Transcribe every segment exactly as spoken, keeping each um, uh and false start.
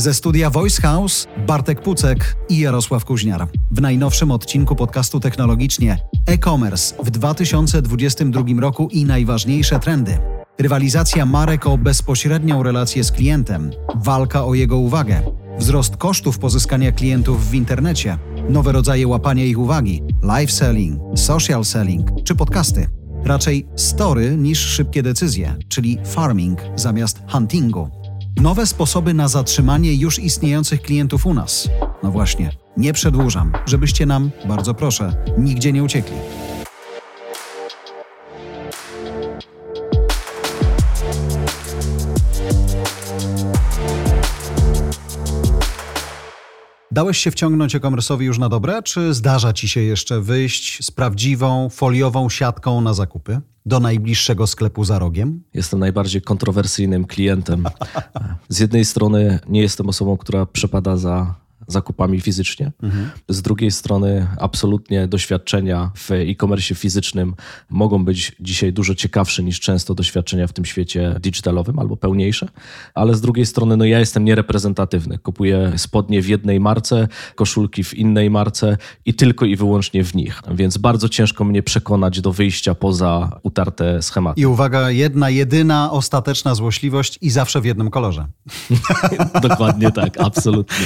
Ze studia Voice House Bartek Pucek i Jarosław Kuźniar. W najnowszym odcinku podcastu Technologicznie e-commerce w dwa tysiące dwudziestym drugim roku i najważniejsze trendy. Rywalizacja marek o bezpośrednią relację z klientem, walka o jego uwagę, wzrost kosztów pozyskania klientów w internecie, nowe rodzaje łapania ich uwagi, live selling, social selling czy podcasty. Raczej story niż szybkie decyzje, czyli farming zamiast huntingu. Nowe sposoby na zatrzymanie już istniejących klientów u nas. No właśnie, nie przedłużam, żebyście nam, bardzo proszę, nigdzie nie uciekli. Dałeś się wciągnąć e-commerce'owi już na dobre, czy zdarza Ci się jeszcze wyjść z prawdziwą, foliową siatką na zakupy do najbliższego sklepu za rogiem? Jestem najbardziej kontrowersyjnym klientem. Z jednej strony nie jestem osobą, która przepada za zakupami fizycznie. Mhm. Z drugiej strony absolutnie doświadczenia w e-commerce fizycznym mogą być dzisiaj dużo ciekawsze niż często doświadczenia w tym świecie digitalowym albo pełniejsze, ale z drugiej strony no ja jestem niereprezentatywny. Kupuję spodnie w jednej marce, koszulki w innej marce i tylko i wyłącznie w nich, więc bardzo ciężko mnie przekonać do wyjścia poza utarte schematy. I uwaga, jedna, jedyna, ostateczna złośliwość i zawsze w jednym kolorze. Dokładnie tak, absolutnie.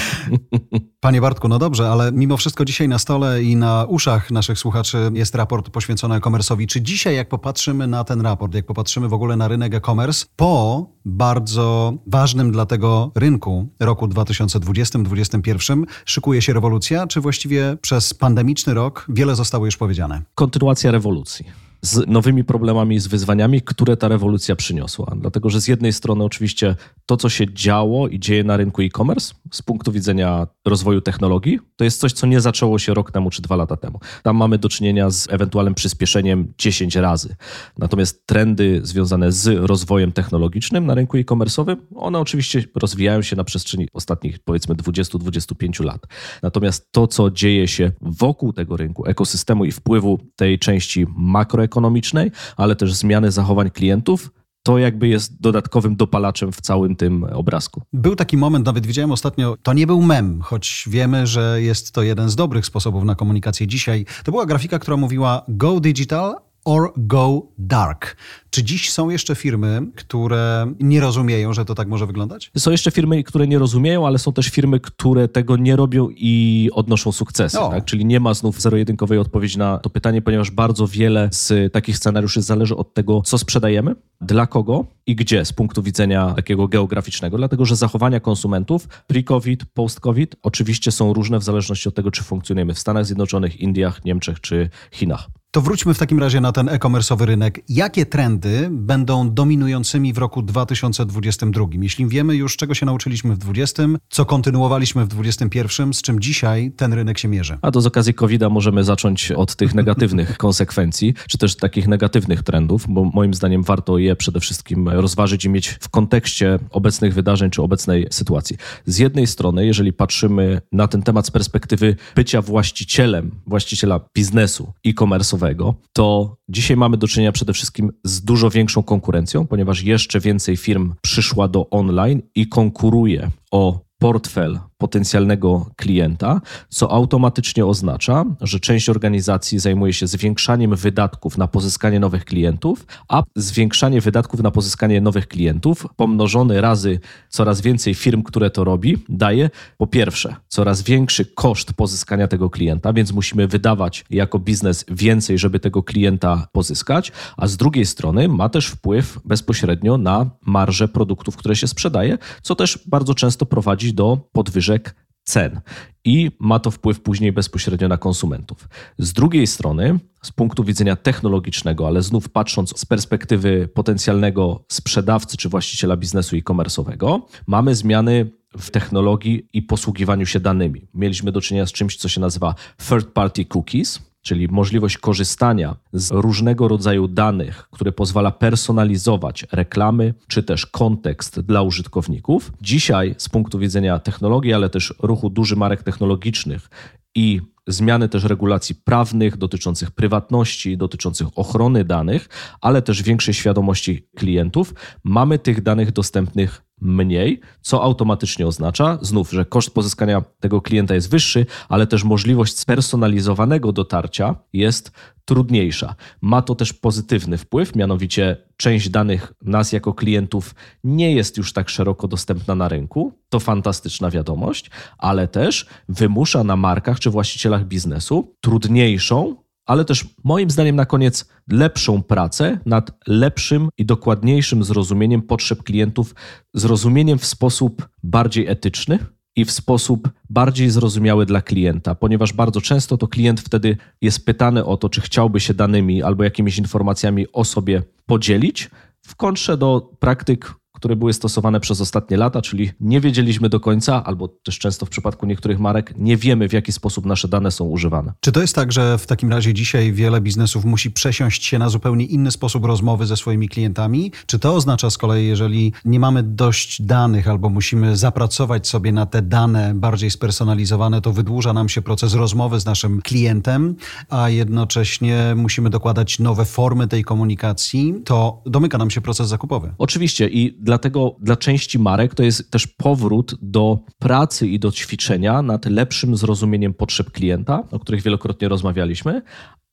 Panie Bartku, no dobrze, ale mimo wszystko dzisiaj na stole i na uszach naszych słuchaczy jest raport poświęcony e-commerce'owi. Czy dzisiaj, jak popatrzymy na ten raport, jak popatrzymy w ogóle na rynek e-commerce, po bardzo ważnym dla tego rynku roku dwa tysiące dwudziestym dwudziestym pierwszym szykuje się rewolucja, czy właściwie przez pandemiczny rok wiele zostało już powiedziane? Kontynuacja rewolucji. Z nowymi problemami i z wyzwaniami, które ta rewolucja przyniosła. Dlatego, że z jednej strony oczywiście to, co się działo i dzieje na rynku e-commerce z punktu widzenia rozwoju technologii, to jest coś, co nie zaczęło się rok temu czy dwa lata temu. Tam mamy do czynienia z ewentualnym przyspieszeniem dziesięć razy. Natomiast trendy związane z rozwojem technologicznym na rynku e-commerce'owym, one oczywiście rozwijają się na przestrzeni ostatnich powiedzmy dwudziestu do dwudziestu pięciu lat. Natomiast to, co dzieje się wokół tego rynku, ekosystemu i wpływu tej części makroekonomicznej, ekonomicznej, ale też zmiany zachowań klientów, to jakby jest dodatkowym dopalaczem w całym tym obrazku. Był taki moment, nawet widziałem ostatnio, to nie był mem, choć wiemy, że jest to jeden z dobrych sposobów na komunikację dzisiaj. To była grafika, która mówiła go digital or go dark. Czy dziś są jeszcze firmy, które nie rozumieją, że to tak może wyglądać? Są jeszcze firmy, które nie rozumieją, ale są też firmy, które tego nie robią i odnoszą sukcesy. No. Tak? Czyli nie ma znów zero-jedynkowej odpowiedzi na to pytanie, ponieważ bardzo wiele z takich scenariuszy zależy od tego, co sprzedajemy, dla kogo i gdzie z punktu widzenia takiego geograficznego. Dlatego, że zachowania konsumentów pre-COVID, post-COVID oczywiście są różne w zależności od tego, czy funkcjonujemy w Stanach Zjednoczonych, Indiach, Niemczech czy Chinach. To wróćmy w takim razie na ten e-commerce'owy rynek. Jakie trendy będą dominującymi w roku dwa tysiące dwudziestym drugim? Jeśli wiemy już, czego się nauczyliśmy w dwudziestym, co kontynuowaliśmy w dwudziestym pierwszym, z czym dzisiaj ten rynek się mierzy? A to z okazji kowida możemy zacząć od tych negatywnych konsekwencji, czy też takich negatywnych trendów, bo moim zdaniem warto je przede wszystkim rozważyć i mieć w kontekście obecnych wydarzeń czy obecnej sytuacji. Z jednej strony, jeżeli patrzymy na ten temat z perspektywy bycia właścicielem, właściciela biznesu e-commerce'owego, to dzisiaj mamy do czynienia przede wszystkim z dużo większą konkurencją, ponieważ jeszcze więcej firm przyszła do online i konkuruje o portfel potencjalnego klienta, co automatycznie oznacza, że część organizacji zajmuje się zwiększaniem wydatków na pozyskanie nowych klientów, a zwiększanie wydatków na pozyskanie nowych klientów pomnożony razy coraz więcej firm, które to robi, daje po pierwsze coraz większy koszt pozyskania tego klienta, więc musimy wydawać jako biznes więcej, żeby tego klienta pozyskać, a z drugiej strony ma też wpływ bezpośrednio na marżę produktów, które się sprzedaje, co też bardzo często prowadzi do podwyżek cen i ma to wpływ później bezpośrednio na konsumentów. Z drugiej strony, z punktu widzenia technologicznego, ale znów patrząc z perspektywy potencjalnego sprzedawcy czy właściciela biznesu e-commerce'owego, mamy zmiany w technologii i posługiwaniu się danymi. Mieliśmy do czynienia z czymś, co się nazywa third party cookies, czyli możliwość korzystania z różnego rodzaju danych, które pozwala personalizować reklamy czy też kontekst dla użytkowników. Dzisiaj z punktu widzenia technologii, ale też ruchu dużych marek technologicznych i zmiany też regulacji prawnych dotyczących prywatności, dotyczących ochrony danych, ale też większej świadomości klientów, mamy tych danych dostępnych mniej, co automatycznie oznacza znów, że koszt pozyskania tego klienta jest wyższy, ale też możliwość spersonalizowanego dotarcia jest trudniejsza. Ma to też pozytywny wpływ, mianowicie część danych nas jako klientów nie jest już tak szeroko dostępna na rynku. To fantastyczna wiadomość, ale też wymusza na markach czy właścicielach biznesu trudniejszą, ale też moim zdaniem na koniec lepszą pracę nad lepszym i dokładniejszym zrozumieniem potrzeb klientów, zrozumieniem w sposób bardziej etyczny i w sposób bardziej zrozumiały dla klienta, ponieważ bardzo często to klient wtedy jest pytany o to, czy chciałby się danymi albo jakimiś informacjami o sobie podzielić, w kontrze do praktyk, które były stosowane przez ostatnie lata, czyli nie wiedzieliśmy do końca, albo też często w przypadku niektórych marek nie wiemy, w jaki sposób nasze dane są używane. Czy to jest tak, że w takim razie dzisiaj wiele biznesów musi przesiąść się na zupełnie inny sposób rozmowy ze swoimi klientami? Czy to oznacza z kolei, jeżeli nie mamy dość danych, albo musimy zapracować sobie na te dane bardziej spersonalizowane, to wydłuża nam się proces rozmowy z naszym klientem, a jednocześnie musimy dokładać nowe formy tej komunikacji, to domyka nam się proces zakupowy? Oczywiście i dla Dlatego dla części marek to jest też powrót do pracy i do ćwiczenia nad lepszym zrozumieniem potrzeb klienta, o których wielokrotnie rozmawialiśmy,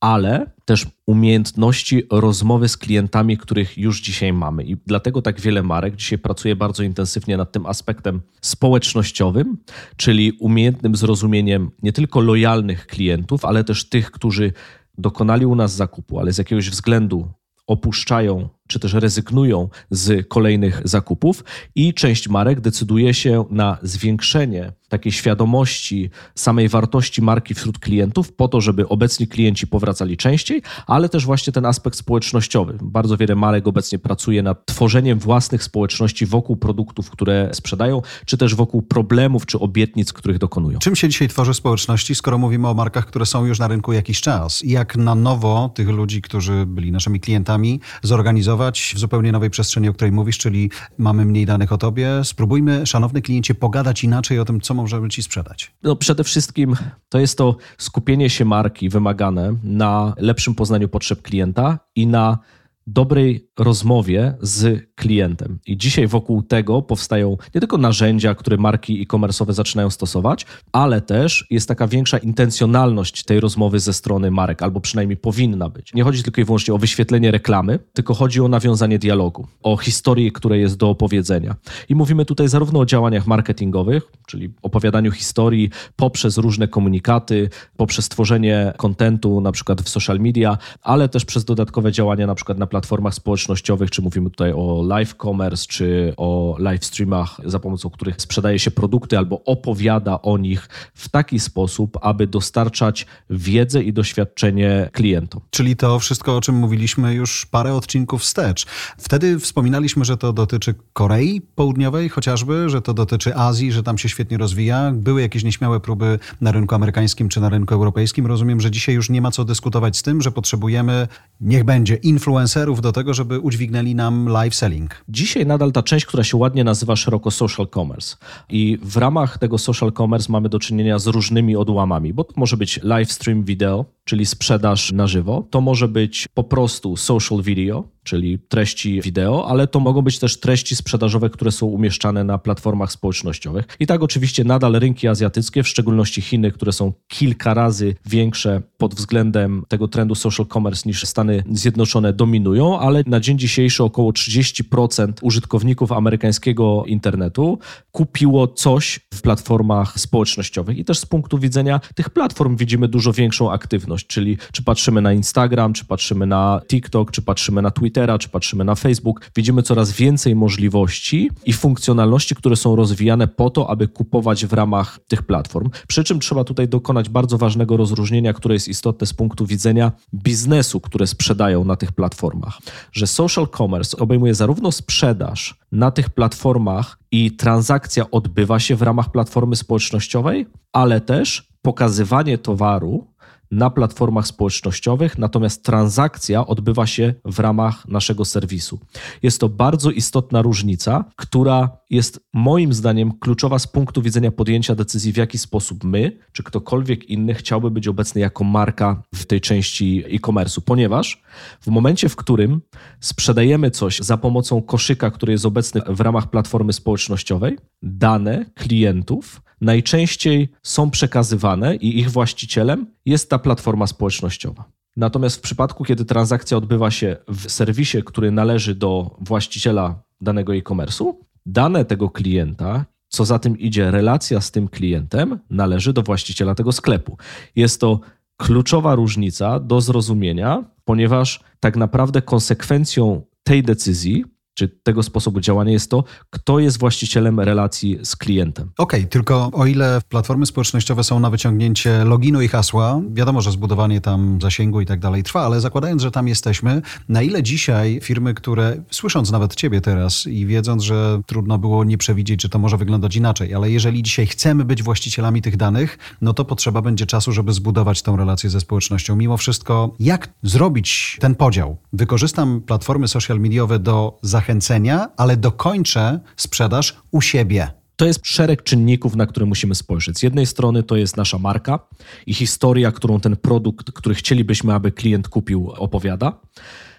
ale też umiejętności rozmowy z klientami, których już dzisiaj mamy. I dlatego tak wiele marek dzisiaj pracuje bardzo intensywnie nad tym aspektem społecznościowym, czyli umiejętnym zrozumieniem nie tylko lojalnych klientów, ale też tych, którzy dokonali u nas zakupu, ale z jakiegoś względu opuszczają czy też rezygnują z kolejnych zakupów i część marek decyduje się na zwiększenie takiej świadomości samej wartości marki wśród klientów po to, żeby obecni klienci powracali częściej, ale też właśnie ten aspekt społecznościowy. Bardzo wiele marek obecnie pracuje nad tworzeniem własnych społeczności wokół produktów, które sprzedają, czy też wokół problemów czy obietnic, których dokonują. Czym się dzisiaj tworzy społeczności, skoro mówimy o markach, które są już na rynku jakiś czas? Jak na nowo tych ludzi, którzy byli naszymi klientami, zorganizować w zupełnie nowej przestrzeni, o której mówisz, czyli mamy mniej danych o tobie. Spróbujmy, szanowny kliencie, pogadać inaczej o tym, co możemy ci sprzedać. No przede wszystkim to jest to skupienie się marki wymagane na lepszym poznaniu potrzeb klienta i na dobrej rozmowie z klientem. I dzisiaj wokół tego powstają nie tylko narzędzia, które marki e-commerce'owe zaczynają stosować, ale też jest taka większa intencjonalność tej rozmowy ze strony marek, albo przynajmniej powinna być. Nie chodzi tylko i wyłącznie o wyświetlenie reklamy, tylko chodzi o nawiązanie dialogu, o historii, która jest do opowiedzenia. I mówimy tutaj zarówno o działaniach marketingowych, czyli opowiadaniu historii poprzez różne komunikaty, poprzez tworzenie kontentu na przykład w social media, ale też przez dodatkowe działania na przykład na platformach społecznościowych, czy mówimy tutaj o live commerce, czy o live streamach, za pomocą których sprzedaje się produkty albo opowiada o nich w taki sposób, aby dostarczać wiedzę i doświadczenie klientom. Czyli to wszystko, o czym mówiliśmy już parę odcinków wstecz. Wtedy wspominaliśmy, że to dotyczy Korei Południowej chociażby, że to dotyczy Azji, że tam się świetnie rozwija. Były jakieś nieśmiałe próby na rynku amerykańskim czy na rynku europejskim. Rozumiem, że dzisiaj już nie ma co dyskutować z tym, że potrzebujemy, niech będzie, influencerów, do tego, żeby udźwignęli nam live selling. Dzisiaj nadal ta część, która się ładnie nazywa szeroko social commerce i w ramach tego social commerce mamy do czynienia z różnymi odłamami, bo to może być live stream video, czyli sprzedaż na żywo, to może być po prostu social video, czyli treści wideo, ale to mogą być też treści sprzedażowe, które są umieszczane na platformach społecznościowych. I tak oczywiście nadal rynki azjatyckie, w szczególności Chiny, które są kilka razy większe pod względem tego trendu social commerce niż Stany Zjednoczone, dominują, ale na dzień dzisiejszy około trzydzieści procent użytkowników amerykańskiego internetu kupiło coś w platformach społecznościowych. I też z punktu widzenia tych platform widzimy dużo większą aktywność, czyli czy patrzymy na Instagram, czy patrzymy na TikTok, czy patrzymy na Twitter, czy patrzymy na Facebook, widzimy coraz więcej możliwości i funkcjonalności, które są rozwijane po to, aby kupować w ramach tych platform. Przy czym trzeba tutaj dokonać bardzo ważnego rozróżnienia, które jest istotne z punktu widzenia biznesu, które sprzedają na tych platformach. Że social commerce obejmuje zarówno sprzedaż na tych platformach i transakcja odbywa się w ramach platformy społecznościowej, ale też pokazywanie towaru na platformach społecznościowych, natomiast transakcja odbywa się w ramach naszego serwisu. Jest to bardzo istotna różnica, która jest moim zdaniem kluczowa z punktu widzenia podjęcia decyzji, w jaki sposób my, czy ktokolwiek inny chciałby być obecny jako marka w tej części e-commerce'u, ponieważ w momencie, w którym sprzedajemy coś za pomocą koszyka, który jest obecny w ramach platformy społecznościowej, dane klientów najczęściej są przekazywane i ich właścicielem jest ta platforma społecznościowa. Natomiast w przypadku, kiedy transakcja odbywa się w serwisie, który należy do właściciela danego e-commerce'u, dane tego klienta, co za tym idzie relacja z tym klientem, należy do właściciela tego sklepu. Jest to kluczowa różnica do zrozumienia, ponieważ tak naprawdę konsekwencją tej decyzji czy tego sposobu działania jest to, kto jest właścicielem relacji z klientem. Okej, okay, tylko o ile platformy społecznościowe są na wyciągnięcie loginu i hasła, wiadomo, że zbudowanie tam zasięgu i tak dalej trwa, ale zakładając, że tam jesteśmy, na ile dzisiaj firmy, które, słysząc nawet ciebie teraz i wiedząc, że trudno było nie przewidzieć, że to może wyglądać inaczej, ale jeżeli dzisiaj chcemy być właścicielami tych danych, no to potrzeba będzie czasu, żeby zbudować tą relację ze społecznością. Mimo wszystko, jak zrobić ten podział? Wykorzystam platformy social mediowe do zachęcenia, zachęcenia, ale dokończę sprzedaż u siebie. To jest szereg czynników, na które musimy spojrzeć. Z jednej strony to jest nasza marka i historia, którą ten produkt, który chcielibyśmy, aby klient kupił, opowiada.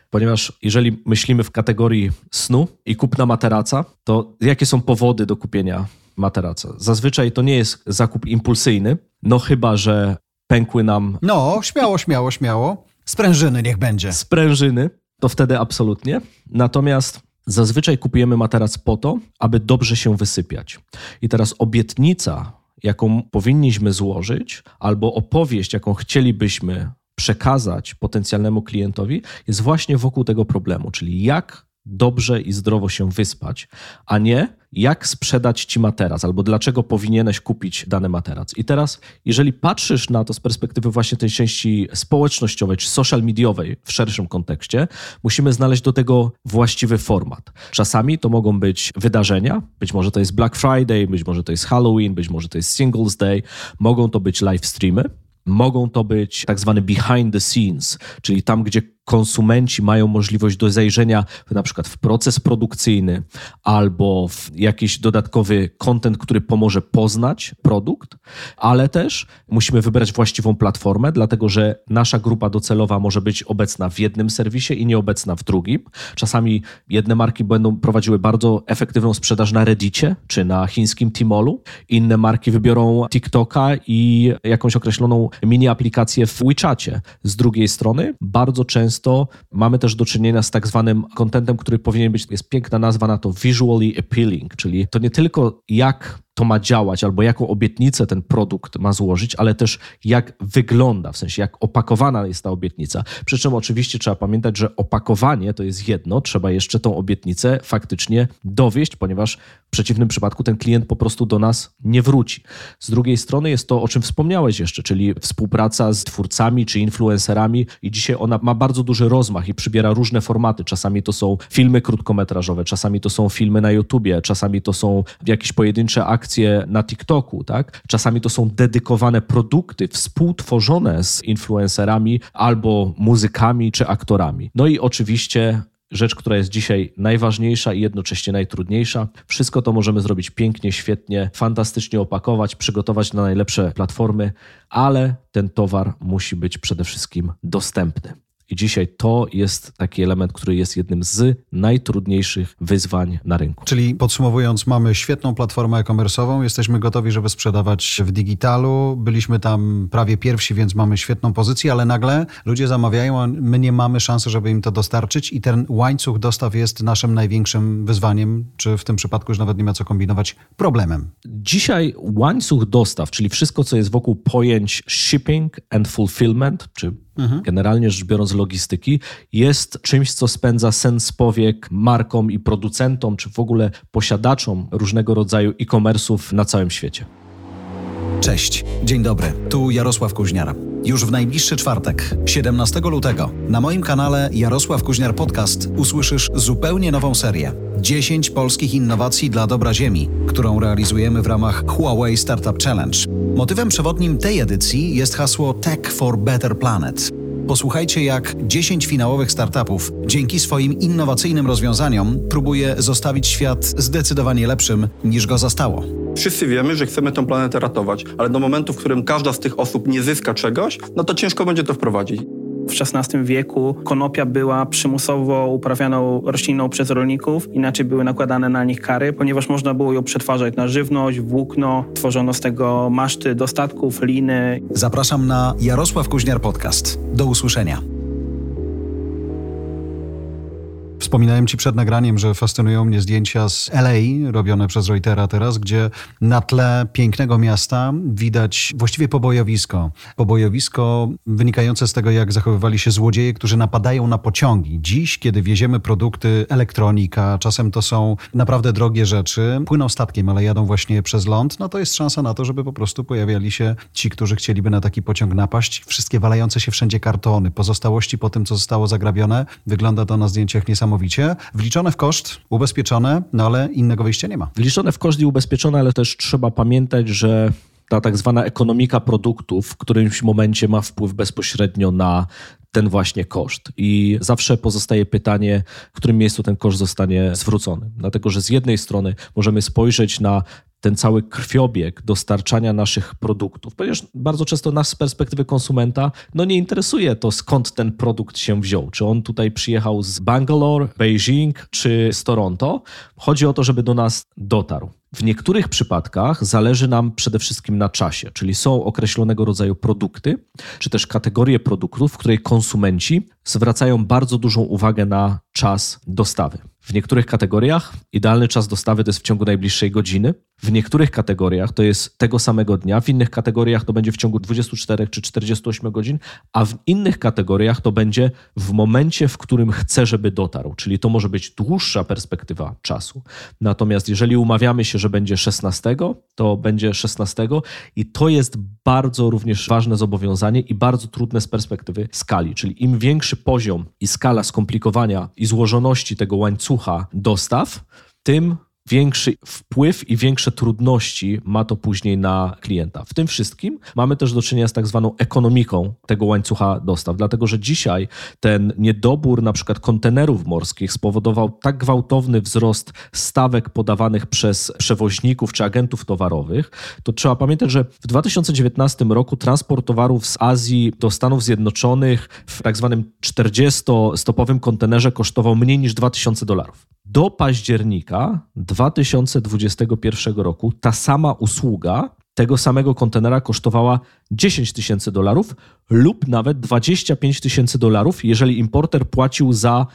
Ponieważ jeżeli myślimy w kategorii snu i kupna materaca, to jakie są powody do kupienia materaca? Zazwyczaj to nie jest zakup impulsyjny, no chyba że pękły nam... No, śmiało, śmiało, śmiało. Sprężyny niech będzie. Sprężyny. To wtedy absolutnie. Natomiast zazwyczaj kupujemy materac po to, aby dobrze się wysypiać. I teraz obietnica, jaką powinniśmy złożyć, albo opowieść, jaką chcielibyśmy przekazać potencjalnemu klientowi, jest właśnie wokół tego problemu, czyli jak dobrze i zdrowo się wyspać, a nie jak sprzedać ci materac, albo dlaczego powinieneś kupić dany materac. I teraz, jeżeli patrzysz na to z perspektywy właśnie tej części społecznościowej, czy social mediowej w szerszym kontekście, musimy znaleźć do tego właściwy format. Czasami to mogą być wydarzenia, być może to jest Black Friday, być może to jest Halloween, być może to jest Singles Day, mogą to być live streamy, mogą to być tak zwane behind the scenes, czyli tam, gdzie konsumenci mają możliwość do zajrzenia na przykład w proces produkcyjny albo w jakiś dodatkowy content, który pomoże poznać produkt, ale też musimy wybrać właściwą platformę, dlatego że nasza grupa docelowa może być obecna w jednym serwisie i nieobecna w drugim. Czasami jedne marki będą prowadziły bardzo efektywną sprzedaż na Reddicie czy na chińskim Tmolu, inne marki wybiorą TikToka i jakąś określoną mini aplikację w WeChacie. Z drugiej strony bardzo często Często mamy też do czynienia z tak zwanym contentem, który powinien być, jest piękna nazwa na to, visually appealing, czyli to nie tylko jak to ma działać albo jaką obietnicę ten produkt ma złożyć, ale też jak wygląda, w sensie jak opakowana jest ta obietnica. Przy czym oczywiście trzeba pamiętać, że opakowanie to jest jedno, trzeba jeszcze tą obietnicę faktycznie dowieść, ponieważ w przeciwnym przypadku ten klient po prostu do nas nie wróci. Z drugiej strony jest to, o czym wspomniałeś jeszcze, czyli współpraca z twórcami czy influencerami i dzisiaj ona ma bardzo duży rozmach i przybiera różne formaty. Czasami to są filmy krótkometrażowe, czasami to są filmy na YouTubie, czasami to są jakieś pojedyncze akcje, akcje na TikToku, tak? Czasami to są dedykowane produkty współtworzone z influencerami albo muzykami czy aktorami. No i oczywiście rzecz, która jest dzisiaj najważniejsza i jednocześnie najtrudniejsza. Wszystko to możemy zrobić pięknie, świetnie, fantastycznie opakować, przygotować na najlepsze platformy, ale ten towar musi być przede wszystkim dostępny. I dzisiaj to jest taki element, który jest jednym z najtrudniejszych wyzwań na rynku. Czyli podsumowując, mamy świetną platformę e-commerce'ową, jesteśmy gotowi, żeby sprzedawać w digitalu, byliśmy tam prawie pierwsi, więc mamy świetną pozycję, ale nagle ludzie zamawiają, a my nie mamy szansy, żeby im to dostarczyć i ten łańcuch dostaw jest naszym największym wyzwaniem, czy w tym przypadku już nawet nie ma co kombinować, problemem. Dzisiaj łańcuch dostaw, czyli wszystko, co jest wokół pojęć shipping and fulfillment, czy generalnie rzecz biorąc logistyki, jest czymś, co spędza sen z powiek markom i producentom, czy w ogóle posiadaczom różnego rodzaju e-commerce'ów na całym świecie. Cześć, dzień dobry, tu Jarosław Kuźniar. Już w najbliższy czwartek, siedemnastego lutego, na moim kanale Jarosław Kuźniar Podcast usłyszysz zupełnie nową serię dziesięć polskich innowacji dla dobra ziemi, którą realizujemy w ramach Huawei Startup Challenge. Motywem przewodnim tej edycji jest hasło Tech for Better Planet. Posłuchajcie, jak dziesięć finałowych startupów dzięki swoim innowacyjnym rozwiązaniom próbuje zostawić świat zdecydowanie lepszym, niż go zastało. Wszyscy wiemy, że chcemy tę planetę ratować, ale do momentu, w którym każda z tych osób nie zyska czegoś, no to ciężko będzie to wprowadzić. W szesnastym wieku konopia była przymusowo uprawianą rośliną przez rolników, inaczej były nakładane na nich kary, ponieważ można było ją przetwarzać na żywność, włókno, tworzono z tego maszty do statków, liny. Zapraszam na Jarosław Kuźniar Podcast. Do usłyszenia. Wspominałem Ci przed nagraniem, że fascynują mnie zdjęcia z L A, robione przez Reutera teraz, gdzie na tle pięknego miasta widać właściwie pobojowisko. Pobojowisko wynikające z tego, jak zachowywali się złodzieje, którzy napadają na pociągi. Dziś, kiedy wieziemy produkty, elektronika, czasem to są naprawdę drogie rzeczy, płyną statkiem, ale jadą właśnie przez ląd, no to jest szansa na to, żeby po prostu pojawiali się ci, którzy chcieliby na taki pociąg napaść. Wszystkie walające się wszędzie kartony, pozostałości po tym, co zostało zagrabione. Wygląda to na zdjęciach niesamowicie. Wliczone w koszt, ubezpieczone, no ale innego wyjścia nie ma. Wliczone w koszt i ubezpieczone, ale też trzeba pamiętać, że ta tak zwana ekonomika produktów w którymś momencie ma wpływ bezpośrednio na ten właśnie koszt. I zawsze pozostaje pytanie, w którym miejscu ten koszt zostanie zwrócony. Dlatego, że z jednej strony możemy spojrzeć na ten cały krwiobieg dostarczania naszych produktów. Ponieważ bardzo często nas z perspektywy konsumenta no nie interesuje to, skąd ten produkt się wziął. Czy on tutaj przyjechał z Bangalore, Beijing czy z Toronto. Chodzi o to, żeby do nas dotarł. W niektórych przypadkach zależy nam przede wszystkim na czasie, czyli są określonego rodzaju produkty, czy też kategorie produktów, w której konsumenci zwracają bardzo dużą uwagę na czas dostawy. W niektórych kategoriach idealny czas dostawy to jest w ciągu najbliższej godziny, w niektórych kategoriach to jest tego samego dnia, w innych kategoriach to będzie w ciągu dwudziestu czterech czy czterdziestu ośmiu godzin, a w innych kategoriach to będzie w momencie, w którym chcę, żeby dotarł, czyli to może być dłuższa perspektywa czasu. Natomiast jeżeli umawiamy się, że będzie szesnastego, to będzie szesnastego i to jest bardzo również ważne zobowiązanie i bardzo trudne z perspektywy skali, czyli im większy poziom i skala skomplikowania i złożoności tego łańcucha dostaw, tym większy wpływ i większe trudności ma to później na klienta. W tym wszystkim mamy też do czynienia z tak zwaną ekonomiką tego łańcucha dostaw, dlatego że dzisiaj ten niedobór na przykład kontenerów morskich spowodował tak gwałtowny wzrost stawek podawanych przez przewoźników czy agentów towarowych, to trzeba pamiętać, że w dwa tysiące dziewiętnastym roku transport towarów z Azji do Stanów Zjednoczonych w tak zwanym czterdziestostopowym kontenerze kosztował mniej niż dwa tysiące dolarów. Do października dwa tysiące dwudziestego pierwszego roku ta sama usługa tego samego kontenera kosztowała dziesięć tysięcy dolarów lub nawet dwadzieścia pięć tysięcy dolarów, jeżeli importer płacił za,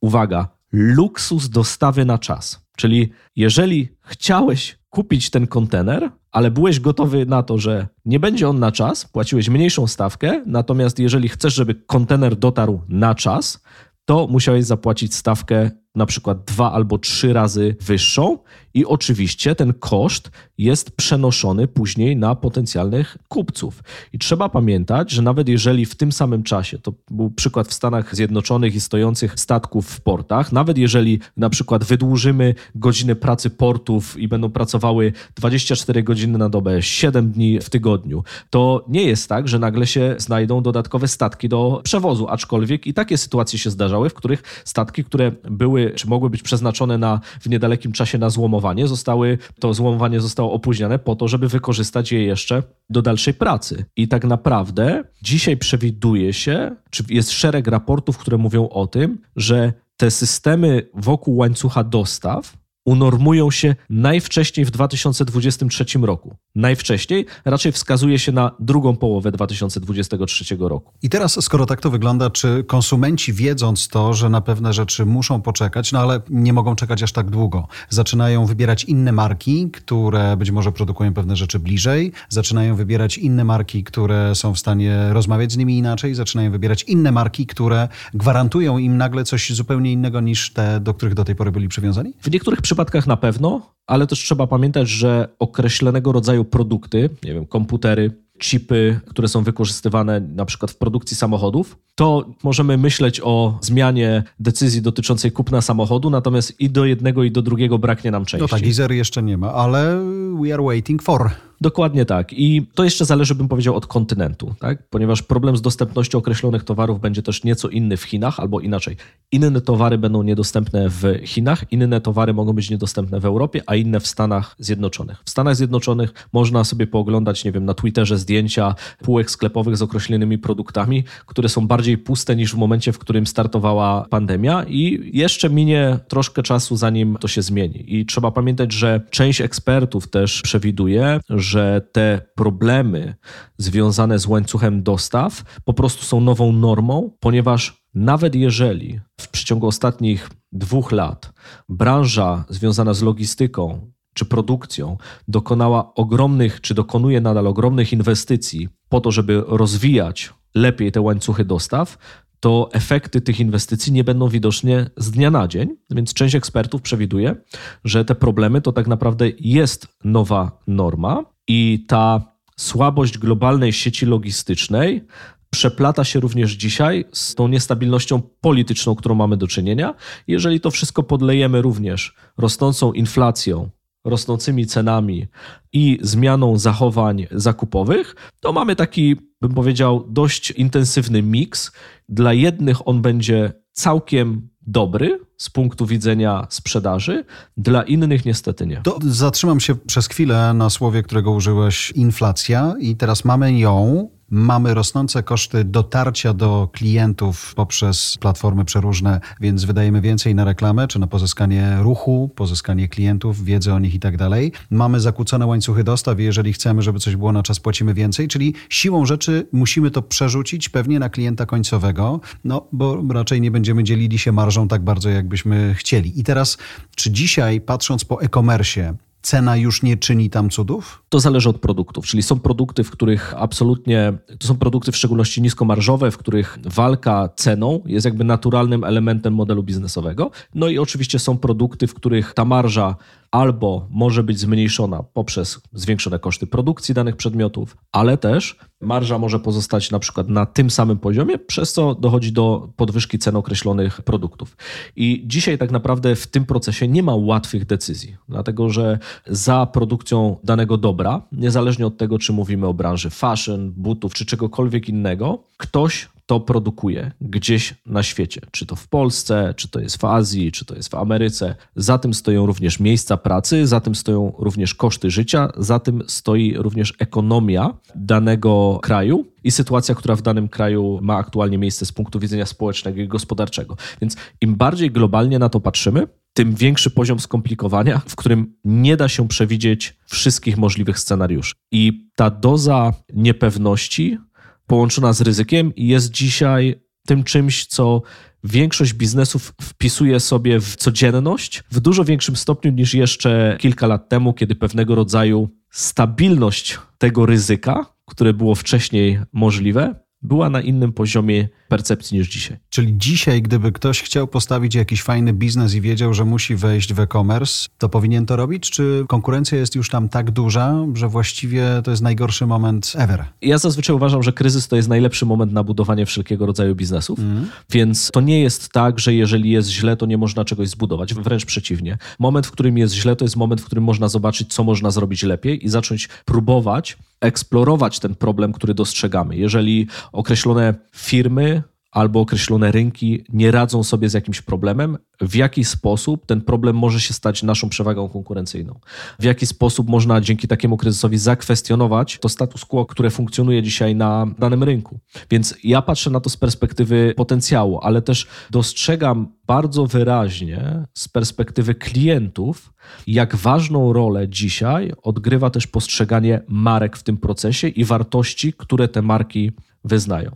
uwaga, luksus dostawy na czas. Czyli jeżeli chciałeś kupić ten kontener, ale byłeś gotowy na to, że nie będzie on na czas, płaciłeś mniejszą stawkę, natomiast jeżeli chcesz, żeby kontener dotarł na czas, to musiałeś zapłacić stawkę na przykład dwa albo trzy razy wyższą i oczywiście ten koszt jest przenoszony później na potencjalnych kupców. I trzeba pamiętać, że nawet jeżeli w tym samym czasie, to był przykład w Stanach Zjednoczonych i stojących statków w portach, nawet jeżeli na przykład wydłużymy godziny pracy portów i będą pracowały dwadzieścia cztery godziny na dobę, siedem dni w tygodniu, to nie jest tak, że nagle się znajdą dodatkowe statki do przewozu, aczkolwiek i takie sytuacje się zdarzały, w których statki, które były czy mogły być przeznaczone na, w niedalekim czasie na złomowanie, zostały, to złomowanie zostało opóźniane po to, żeby wykorzystać je jeszcze do dalszej pracy. I tak naprawdę dzisiaj przewiduje się, czy jest szereg raportów, które mówią o tym, że te systemy wokół łańcucha dostaw unormują się najwcześniej w dwa tysiące dwudziestym trzecim roku. Najwcześniej raczej wskazuje się na drugą połowę dwa tysiące dwudziestego trzeciego roku. I teraz, skoro tak to wygląda, czy konsumenci, wiedząc to, że na pewne rzeczy muszą poczekać, no ale nie mogą czekać aż tak długo, zaczynają wybierać inne marki, które być może produkują pewne rzeczy bliżej, zaczynają wybierać inne marki, które są w stanie rozmawiać z nimi inaczej, zaczynają wybierać inne marki, które gwarantują im nagle coś zupełnie innego niż te, do których do tej pory byli przywiązani? W niektórych przypadkach W przypadkach na pewno, ale też trzeba pamiętać, że określonego rodzaju produkty, nie wiem, komputery, chipy, które są wykorzystywane na przykład w produkcji samochodów, to możemy myśleć o zmianie decyzji dotyczącej kupna samochodu, natomiast i do jednego, i do drugiego braknie nam części. No tak, i zer jeszcze nie ma, ale we are waiting for... Dokładnie tak. I to jeszcze zależy, bym powiedział, od kontynentu, tak? Ponieważ problem z dostępnością określonych towarów będzie też nieco inny w Chinach, albo inaczej. Inne towary będą niedostępne w Chinach, inne towary mogą być niedostępne w Europie, a inne w Stanach Zjednoczonych. W Stanach Zjednoczonych można sobie pooglądać, nie wiem, na Twitterze zdjęcia półek sklepowych z określonymi produktami, które są bardziej puste niż w momencie, w którym startowała pandemia, i jeszcze minie troszkę czasu, zanim to się zmieni. I trzeba pamiętać, że część ekspertów też przewiduje, że te problemy związane z łańcuchem dostaw po prostu są nową normą, ponieważ nawet jeżeli w przeciągu ostatnich dwóch lat branża związana z logistyką czy produkcją dokonała ogromnych, czy dokonuje nadal ogromnych inwestycji po to, żeby rozwijać lepiej te łańcuchy dostaw, to efekty tych inwestycji nie będą widoczne z dnia na dzień, więc część ekspertów przewiduje, że te problemy to tak naprawdę jest nowa norma i ta słabość globalnej sieci logistycznej przeplata się również dzisiaj z tą niestabilnością polityczną, którą mamy do czynienia. Jeżeli to wszystko podlejemy również rosnącą inflacją, rosnącymi cenami i zmianą zachowań zakupowych, to mamy taki, bym powiedział, dość intensywny miks. Dla jednych on będzie całkiem dobry z punktu widzenia sprzedaży, dla innych niestety nie. To zatrzymam się przez chwilę na słowie, którego użyłeś, inflacja, i teraz mamy ją. Mamy rosnące koszty dotarcia do klientów poprzez platformy przeróżne, więc wydajemy więcej na reklamę, czy na pozyskanie ruchu, pozyskanie klientów, wiedzy o nich i tak dalej. Mamy zakłócone łańcuchy dostaw i jeżeli chcemy, żeby coś było na czas, płacimy więcej, czyli siłą rzeczy musimy to przerzucić pewnie na klienta końcowego, no bo raczej nie będziemy dzielili się marżą tak bardzo, jakbyśmy chcieli. I teraz, czy dzisiaj, patrząc po e-commerce, cena już nie czyni tam cudów? To zależy od produktów, czyli są produkty, w których absolutnie, to są produkty w szczególności niskomarżowe, w których walka ceną jest jakby naturalnym elementem modelu biznesowego. No i oczywiście są produkty, w których ta marża albo może być zmniejszona poprzez zwiększone koszty produkcji danych przedmiotów, ale też marża może pozostać na przykład na tym samym poziomie, przez co dochodzi do podwyżki cen określonych produktów. I dzisiaj tak naprawdę w tym procesie nie ma łatwych decyzji, dlatego że za produkcją danego dobra, niezależnie od tego, czy mówimy o branży fashion, butów czy czegokolwiek innego, ktoś to produkuje gdzieś na świecie. Czy to w Polsce, czy to jest w Azji, czy to jest w Ameryce. Za tym stoją również miejsca pracy, za tym stoją również koszty życia, za tym stoi również ekonomia danego kraju i sytuacja, która w danym kraju ma aktualnie miejsce z punktu widzenia społecznego i gospodarczego. Więc im bardziej globalnie na to patrzymy, tym większy poziom skomplikowania, w którym nie da się przewidzieć wszystkich możliwych scenariuszy. I ta doza niepewności połączona z ryzykiem jest dzisiaj tym czymś, co większość biznesów wpisuje sobie w codzienność w dużo większym stopniu niż jeszcze kilka lat temu, kiedy pewnego rodzaju stabilność tego ryzyka, które było wcześniej możliwe, była na innym poziomie percepcji niż dzisiaj. Czyli dzisiaj, gdyby ktoś chciał postawić jakiś fajny biznes i wiedział, że musi wejść w e-commerce, to powinien to robić? Czy konkurencja jest już tam tak duża, że właściwie to jest najgorszy moment ever? Ja zazwyczaj uważam, że kryzys to jest najlepszy moment na budowanie wszelkiego rodzaju biznesów, mm. więc to nie jest tak, że jeżeli jest źle, to nie można czegoś zbudować. Wręcz przeciwnie. Moment, w którym jest źle, to jest moment, w którym można zobaczyć, co można zrobić lepiej i zacząć próbować eksplorować ten problem, który dostrzegamy. Jeżeli określone firmy albo określone rynki nie radzą sobie z jakimś problemem, w jaki sposób ten problem może się stać naszą przewagą konkurencyjną. W jaki sposób można dzięki takiemu kryzysowi zakwestionować to status quo, które funkcjonuje dzisiaj na danym rynku. Więc ja patrzę na to z perspektywy potencjału, ale też dostrzegam bardzo wyraźnie z perspektywy klientów, jak ważną rolę dzisiaj odgrywa też postrzeganie marek w tym procesie i wartości, które te marki wyznają.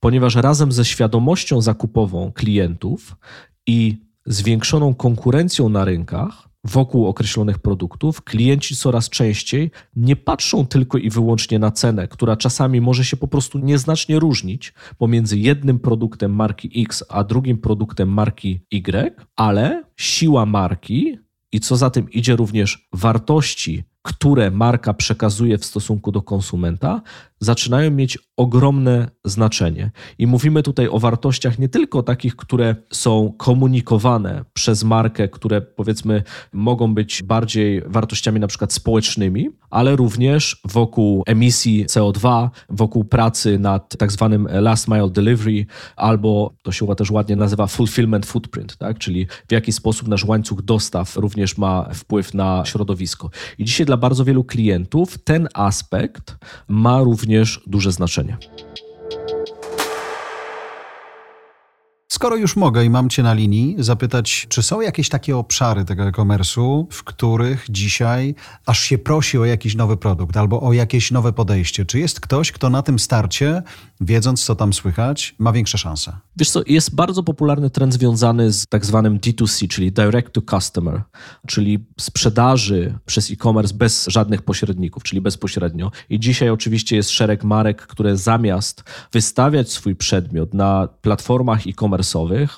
Ponieważ razem ze świadomością zakupową klientów i zwiększoną konkurencją na rynkach wokół określonych produktów, klienci coraz częściej nie patrzą tylko i wyłącznie na cenę, która czasami może się po prostu nieznacznie różnić pomiędzy jednym produktem marki X a drugim produktem marki Y, ale siła marki i co za tym idzie również wartości które marka przekazuje w stosunku do konsumenta, zaczynają mieć ogromne znaczenie. I mówimy tutaj o wartościach nie tylko takich, które są komunikowane przez markę, które powiedzmy mogą być bardziej wartościami na przykład społecznymi, ale również wokół emisji C O dwa, wokół pracy nad tak zwanym last mile delivery, albo to się też ładnie nazywa fulfillment footprint, tak? Czyli w jaki sposób nasz łańcuch dostaw również ma wpływ na środowisko. I dzisiaj dla bardzo wielu klientów ten aspekt ma również duże znaczenie. Skoro już mogę i mam Cię na linii, zapytać, czy są jakieś takie obszary tego e-commerce'u, w których dzisiaj aż się prosi o jakiś nowy produkt albo o jakieś nowe podejście? Czy jest ktoś, kto na tym starcie, wiedząc co tam słychać, ma większe szanse? Wiesz co, jest bardzo popularny trend związany z tak zwanym D dwa C, czyli direct to customer, czyli sprzedaży przez e-commerce bez żadnych pośredników, czyli bezpośrednio. I dzisiaj oczywiście jest szereg marek, które zamiast wystawiać swój przedmiot na platformach e-commerce,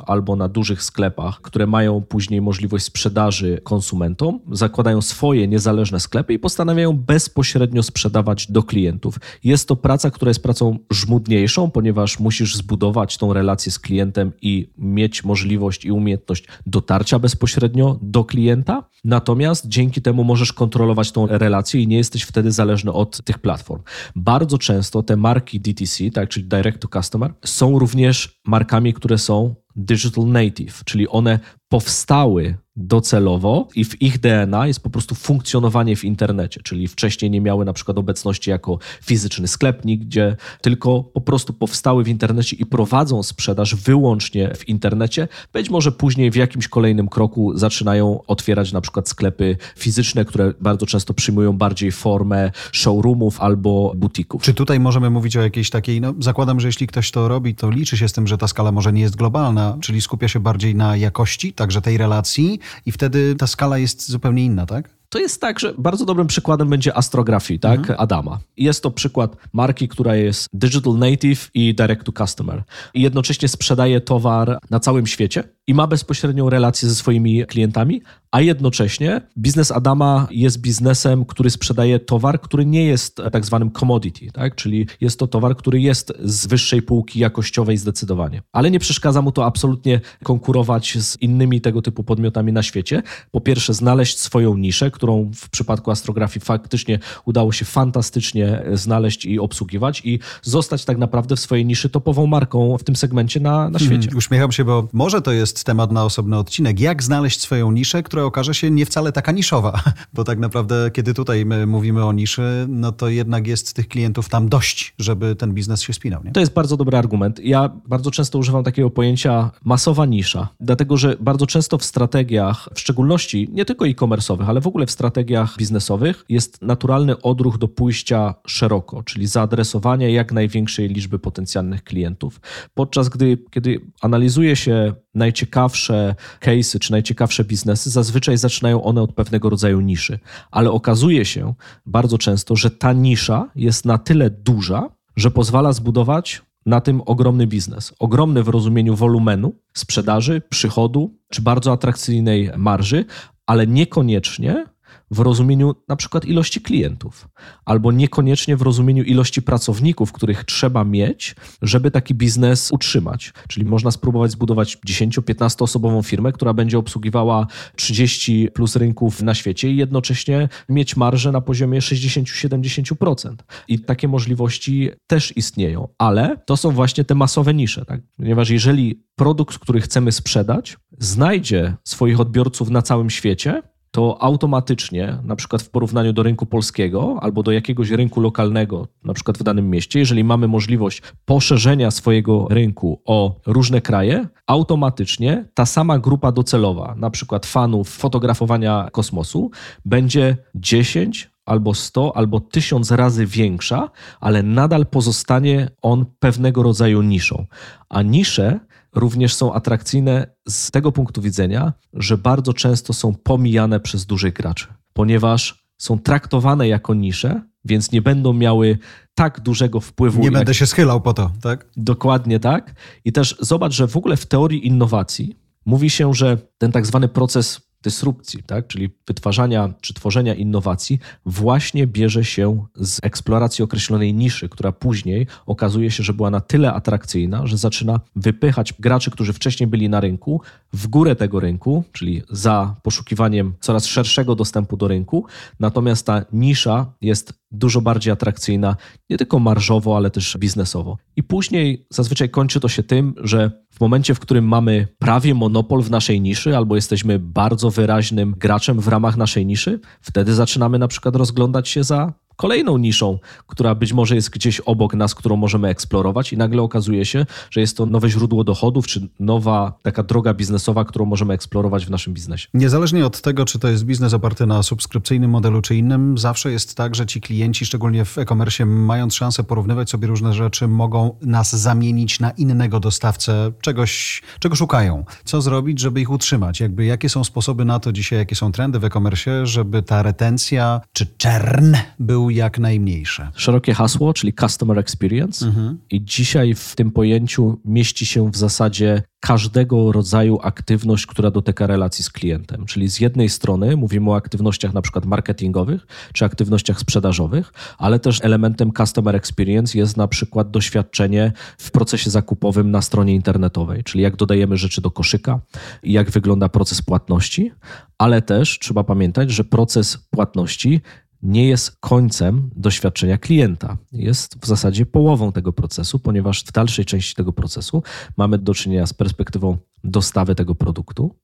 albo na dużych sklepach, które mają później możliwość sprzedaży konsumentom, zakładają swoje niezależne sklepy i postanawiają bezpośrednio sprzedawać do klientów. Jest to praca, która jest pracą żmudniejszą, ponieważ musisz zbudować tą relację z klientem i mieć możliwość i umiejętność dotarcia bezpośrednio do klienta. Natomiast dzięki temu możesz kontrolować tą relację i nie jesteś wtedy zależny od tych platform. Bardzo często te marki D T C, tak, czyli Direct to Customer, są również markami, które są digital native, czyli one powstały docelowo i w ich D N A jest po prostu funkcjonowanie w internecie, czyli wcześniej nie miały na przykład obecności jako fizyczny sklep nigdzie, tylko po prostu powstały w internecie i prowadzą sprzedaż wyłącznie w internecie. Być może później w jakimś kolejnym kroku zaczynają otwierać na przykład sklepy fizyczne, które bardzo często przyjmują bardziej formę showroomów albo butików. Czy tutaj możemy mówić o jakiejś takiej, no zakładam, że jeśli ktoś to robi, to liczy się z tym, że ta skala może nie jest globalna, czyli skupia się bardziej na jakości, także tej relacji, i wtedy ta skala jest zupełnie inna, tak? To jest tak, że bardzo dobrym przykładem będzie Astro Graphy, tak? Mhm. Adama. Jest to przykład marki, która jest digital native i direct to customer. I jednocześnie sprzedaje towar na całym świecie i ma bezpośrednią relację ze swoimi klientami, a jednocześnie biznes Adama jest biznesem, który sprzedaje towar, który nie jest tak zwanym commodity, tak? Czyli jest to towar, który jest z wyższej półki jakościowej zdecydowanie. Ale nie przeszkadza mu to absolutnie konkurować z innymi tego typu podmiotami na świecie. Po pierwsze, znaleźć swoją niszę, którą w przypadku Astro Graphy faktycznie udało się fantastycznie znaleźć i obsługiwać i zostać tak naprawdę w swojej niszy topową marką w tym segmencie na, na świecie. Hmm, uśmiecham się, bo może to jest temat na osobny odcinek. Jak znaleźć swoją niszę, która okaże się nie wcale taka niszowa, bo tak naprawdę kiedy tutaj my mówimy o niszy, no to jednak jest tych klientów tam dość, żeby ten biznes się spinał, nie? To jest bardzo dobry argument. Ja bardzo często używam takiego pojęcia masowa nisza, dlatego że bardzo często w strategiach, w szczególności nie tylko e-commerce'owych, ale w ogóle w strategiach biznesowych jest naturalny odruch do pójścia szeroko, czyli zaadresowania jak największej liczby potencjalnych klientów. Podczas gdy, kiedy analizuje się najciekawsze case'y czy najciekawsze biznesy, zazwyczaj zaczynają one od pewnego rodzaju niszy. Ale okazuje się bardzo często, że ta nisza jest na tyle duża, że pozwala zbudować na tym ogromny biznes. Ogromny w rozumieniu wolumenu, sprzedaży, przychodu czy bardzo atrakcyjnej marży, ale niekoniecznie w rozumieniu na przykład ilości klientów, albo niekoniecznie w rozumieniu ilości pracowników, których trzeba mieć, żeby taki biznes utrzymać. Czyli można spróbować zbudować dziesięcio-piętnasto osobową firmę, która będzie obsługiwała trzydzieści plus rynków na świecie i jednocześnie mieć marżę na poziomie sześćdziesiąt do siedemdziesięciu procent. I takie możliwości też istnieją, ale to są właśnie te masowe nisze, tak? Ponieważ jeżeli produkt, który chcemy sprzedać, znajdzie swoich odbiorców na całym świecie, to automatycznie, na przykład w porównaniu do rynku polskiego albo do jakiegoś rynku lokalnego, na przykład w danym mieście, jeżeli mamy możliwość poszerzenia swojego rynku o różne kraje, automatycznie ta sama grupa docelowa, na przykład fanów fotografowania kosmosu, będzie dziesięć albo sto, albo tysiąc razy większa, ale nadal pozostanie on pewnego rodzaju niszą. A nisze również są atrakcyjne z tego punktu widzenia, że bardzo często są pomijane przez dużych graczy, ponieważ są traktowane jako nisze, więc nie będą miały tak dużego wpływu. Nie jak... będę się schylał po to, tak? Dokładnie tak. I też zobacz, że w ogóle w teorii innowacji mówi się, że ten tak zwany proces dysrupcji, tak? Czyli wytwarzania czy tworzenia innowacji właśnie bierze się z eksploracji określonej niszy, która później okazuje się, że była na tyle atrakcyjna, że zaczyna wypychać graczy, którzy wcześniej byli na rynku, w górę tego rynku, czyli za poszukiwaniem coraz szerszego dostępu do rynku. Natomiast ta nisza jest dużo bardziej atrakcyjna, nie tylko marżowo, ale też biznesowo. I później zazwyczaj kończy to się tym, że w momencie, w którym mamy prawie monopol w naszej niszy albo jesteśmy bardzo wyraźnym graczem w ramach naszej niszy, wtedy zaczynamy na przykład rozglądać się za kolejną niszą, która być może jest gdzieś obok nas, którą możemy eksplorować i nagle okazuje się, że jest to nowe źródło dochodów, czy nowa taka droga biznesowa, którą możemy eksplorować w naszym biznesie. Niezależnie od tego, czy to jest biznes oparty na subskrypcyjnym modelu, czy innym, zawsze jest tak, że ci klienci, szczególnie w e-commerce, mając szansę porównywać sobie różne rzeczy, mogą nas zamienić na innego dostawcę czegoś, czego szukają. Co zrobić, żeby ich utrzymać? Jakby jakie są sposoby na to dzisiaj, jakie są trendy w e-commerce, żeby ta retencja, czy czern był jak najmniejsze. Szerokie hasło, czyli customer experience. Mhm. I dzisiaj w tym pojęciu mieści się w zasadzie każdego rodzaju aktywność, która dotyka relacji z klientem. Czyli z jednej strony mówimy o aktywnościach na przykład marketingowych czy aktywnościach sprzedażowych, ale też elementem customer experience jest na przykład doświadczenie w procesie zakupowym na stronie internetowej, czyli jak dodajemy rzeczy do koszyka i jak wygląda proces płatności, ale też trzeba pamiętać, że proces płatności nie jest końcem doświadczenia klienta. Jest w zasadzie połową tego procesu, ponieważ w dalszej części tego procesu mamy do czynienia z perspektywą dostawy tego produktu,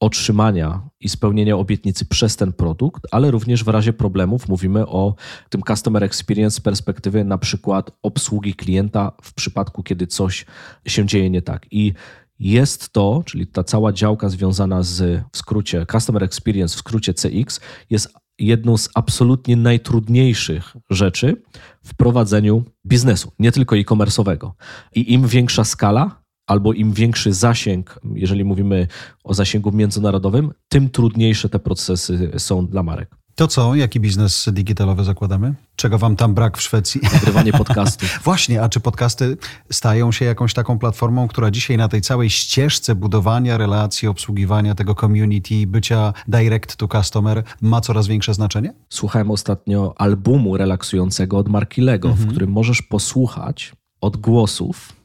otrzymania i spełnienia obietnicy przez ten produkt, ale również w razie problemów mówimy o tym customer experience z perspektywy na przykład obsługi klienta w przypadku, kiedy coś się dzieje nie tak. I jest to, czyli ta cała działka związana z, w skrócie, customer experience, w skrócie C X, jest jedną z absolutnie najtrudniejszych rzeczy w prowadzeniu biznesu, nie tylko e-commerce'owego. I im większa skala albo im większy zasięg, jeżeli mówimy o zasięgu międzynarodowym, tym trudniejsze te procesy są dla marek. To co? Jaki biznes digitalowy zakładamy? Czego wam tam brak w Szwecji? Nagrywanie podcastów. Właśnie, a czy podcasty stają się jakąś taką platformą, która dzisiaj na tej całej ścieżce budowania relacji, obsługiwania tego community, bycia direct to customer ma coraz większe znaczenie? Słuchałem ostatnio albumu relaksującego od Marki Lego, mhm. w którym możesz posłuchać odgłosów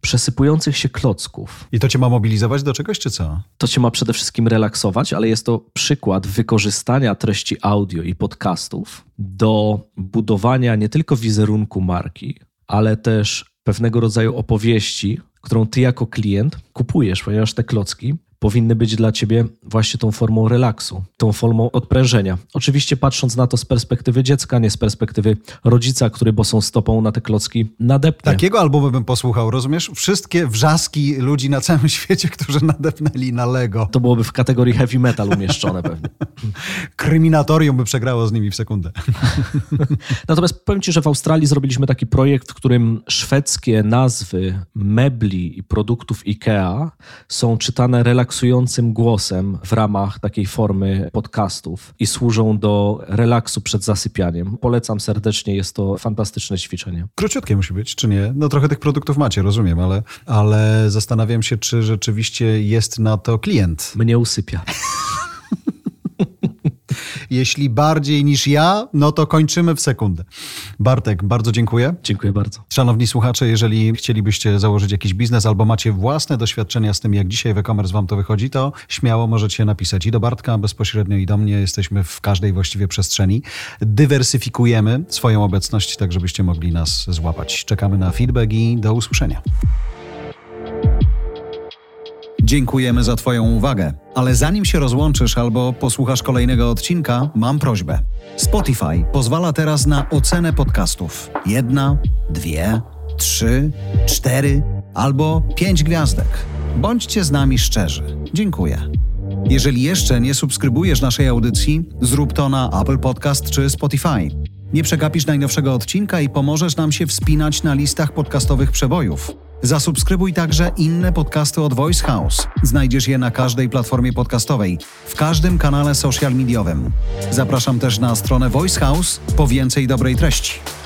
przesypujących się klocków. I to cię ma mobilizować do czegoś, czy co? To cię ma przede wszystkim relaksować, ale jest to przykład wykorzystania treści audio i podcastów do budowania nie tylko wizerunku marki, ale też pewnego rodzaju opowieści, którą ty jako klient kupujesz, ponieważ te klocki powinny być dla ciebie właśnie tą formą relaksu, tą formą odprężenia. Oczywiście patrząc na to z perspektywy dziecka, nie z perspektywy rodzica, który bosą stopą na te klocki nadepnie. Takiego albumu bym posłuchał, rozumiesz? Wszystkie wrzaski ludzi na całym świecie, którzy nadepnęli na Lego. To byłoby w kategorii heavy metal umieszczone pewnie. Kryminatorium by przegrało z nimi w sekundę. Natomiast powiem ci, że w Australii zrobiliśmy taki projekt, w którym szwedzkie nazwy mebli i produktów IKEA są czytane relaksująco, relaksującym głosem w ramach takiej formy podcastów i służą do relaksu przed zasypianiem. Polecam serdecznie, jest to fantastyczne ćwiczenie. Króciutkie musi być, czy nie? No trochę tych produktów macie, rozumiem, ale, ale zastanawiam się, czy rzeczywiście jest na to klient. Mnie usypia. Jeśli bardziej niż ja, no to kończymy w sekundę. Bartek, bardzo dziękuję. Dziękuję bardzo. Szanowni słuchacze, jeżeli chcielibyście założyć jakiś biznes albo macie własne doświadczenia z tym, jak dzisiaj w e-commerce wam to wychodzi, to śmiało możecie napisać i do Bartka bezpośrednio, i do mnie. Jesteśmy w każdej właściwie przestrzeni. Dywersyfikujemy swoją obecność, tak żebyście mogli nas złapać. Czekamy na feedback i do usłyszenia. Dziękujemy za twoją uwagę, ale zanim się rozłączysz albo posłuchasz kolejnego odcinka, mam prośbę. Spotify pozwala teraz na ocenę podcastów. Jedna, dwie, trzy, cztery albo pięć gwiazdek. Bądźcie z nami szczerzy. Dziękuję. Jeżeli jeszcze nie subskrybujesz naszej audycji, zrób to na Apple Podcast czy Spotify. Nie przegapisz najnowszego odcinka i pomożesz nam się wspinać na listach podcastowych przebojów. Zasubskrybuj także inne podcasty od Voice House. Znajdziesz je na każdej platformie podcastowej, w każdym kanale social mediowym. Zapraszam też na stronę Voice House po więcej dobrej treści.